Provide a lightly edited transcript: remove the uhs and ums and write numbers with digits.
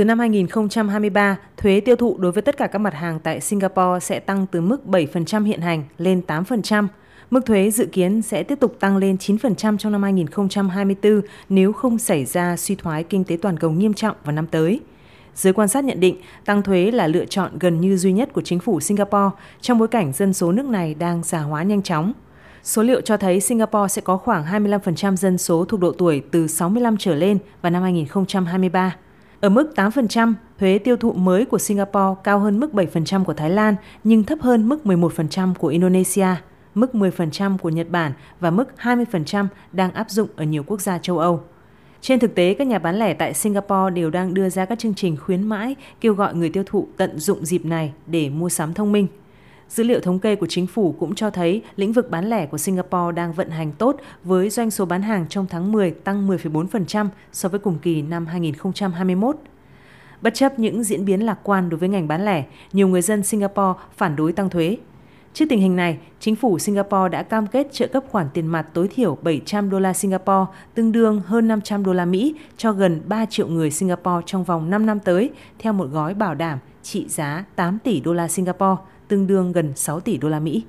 Từ năm 2023, thuế tiêu thụ đối với tất cả các mặt hàng tại Singapore sẽ tăng từ mức 7% hiện hành lên 8%. Mức thuế dự kiến sẽ tiếp tục tăng lên 9% trong năm 2024 nếu không xảy ra suy thoái kinh tế toàn cầu nghiêm trọng vào năm tới. Giới quan sát nhận định, tăng thuế là lựa chọn gần như duy nhất của chính phủ Singapore trong bối cảnh dân số nước này đang già hóa nhanh chóng. Số liệu cho thấy Singapore sẽ có khoảng 25% dân số thuộc độ tuổi từ 65 trở lên vào năm 2023. Ở mức 8%, thuế tiêu thụ mới của Singapore cao hơn mức 7% của Thái Lan nhưng thấp hơn mức 11% của Indonesia, mức 10% của Nhật Bản và mức 20% đang áp dụng ở nhiều quốc gia châu Âu. Trên thực tế, các nhà bán lẻ tại Singapore đều đang đưa ra các chương trình khuyến mãi kêu gọi người tiêu thụ tận dụng dịp này để mua sắm thông minh. Dữ liệu thống kê của chính phủ cũng cho thấy lĩnh vực bán lẻ của Singapore đang vận hành tốt với doanh số bán hàng trong tháng 10 tăng 10,4% so với cùng kỳ năm 2021. Bất chấp những diễn biến lạc quan đối với ngành bán lẻ, nhiều người dân Singapore phản đối tăng thuế. Trước tình hình này, chính phủ Singapore đã cam kết trợ cấp khoản tiền mặt tối thiểu 700 đô la Singapore, tương đương hơn 500 đô la Mỹ cho gần 3 triệu người Singapore trong vòng 5 năm tới, theo một gói bảo đảm trị giá 8 tỷ đô la Singapore, tương đương gần 6 tỷ đô la Mỹ.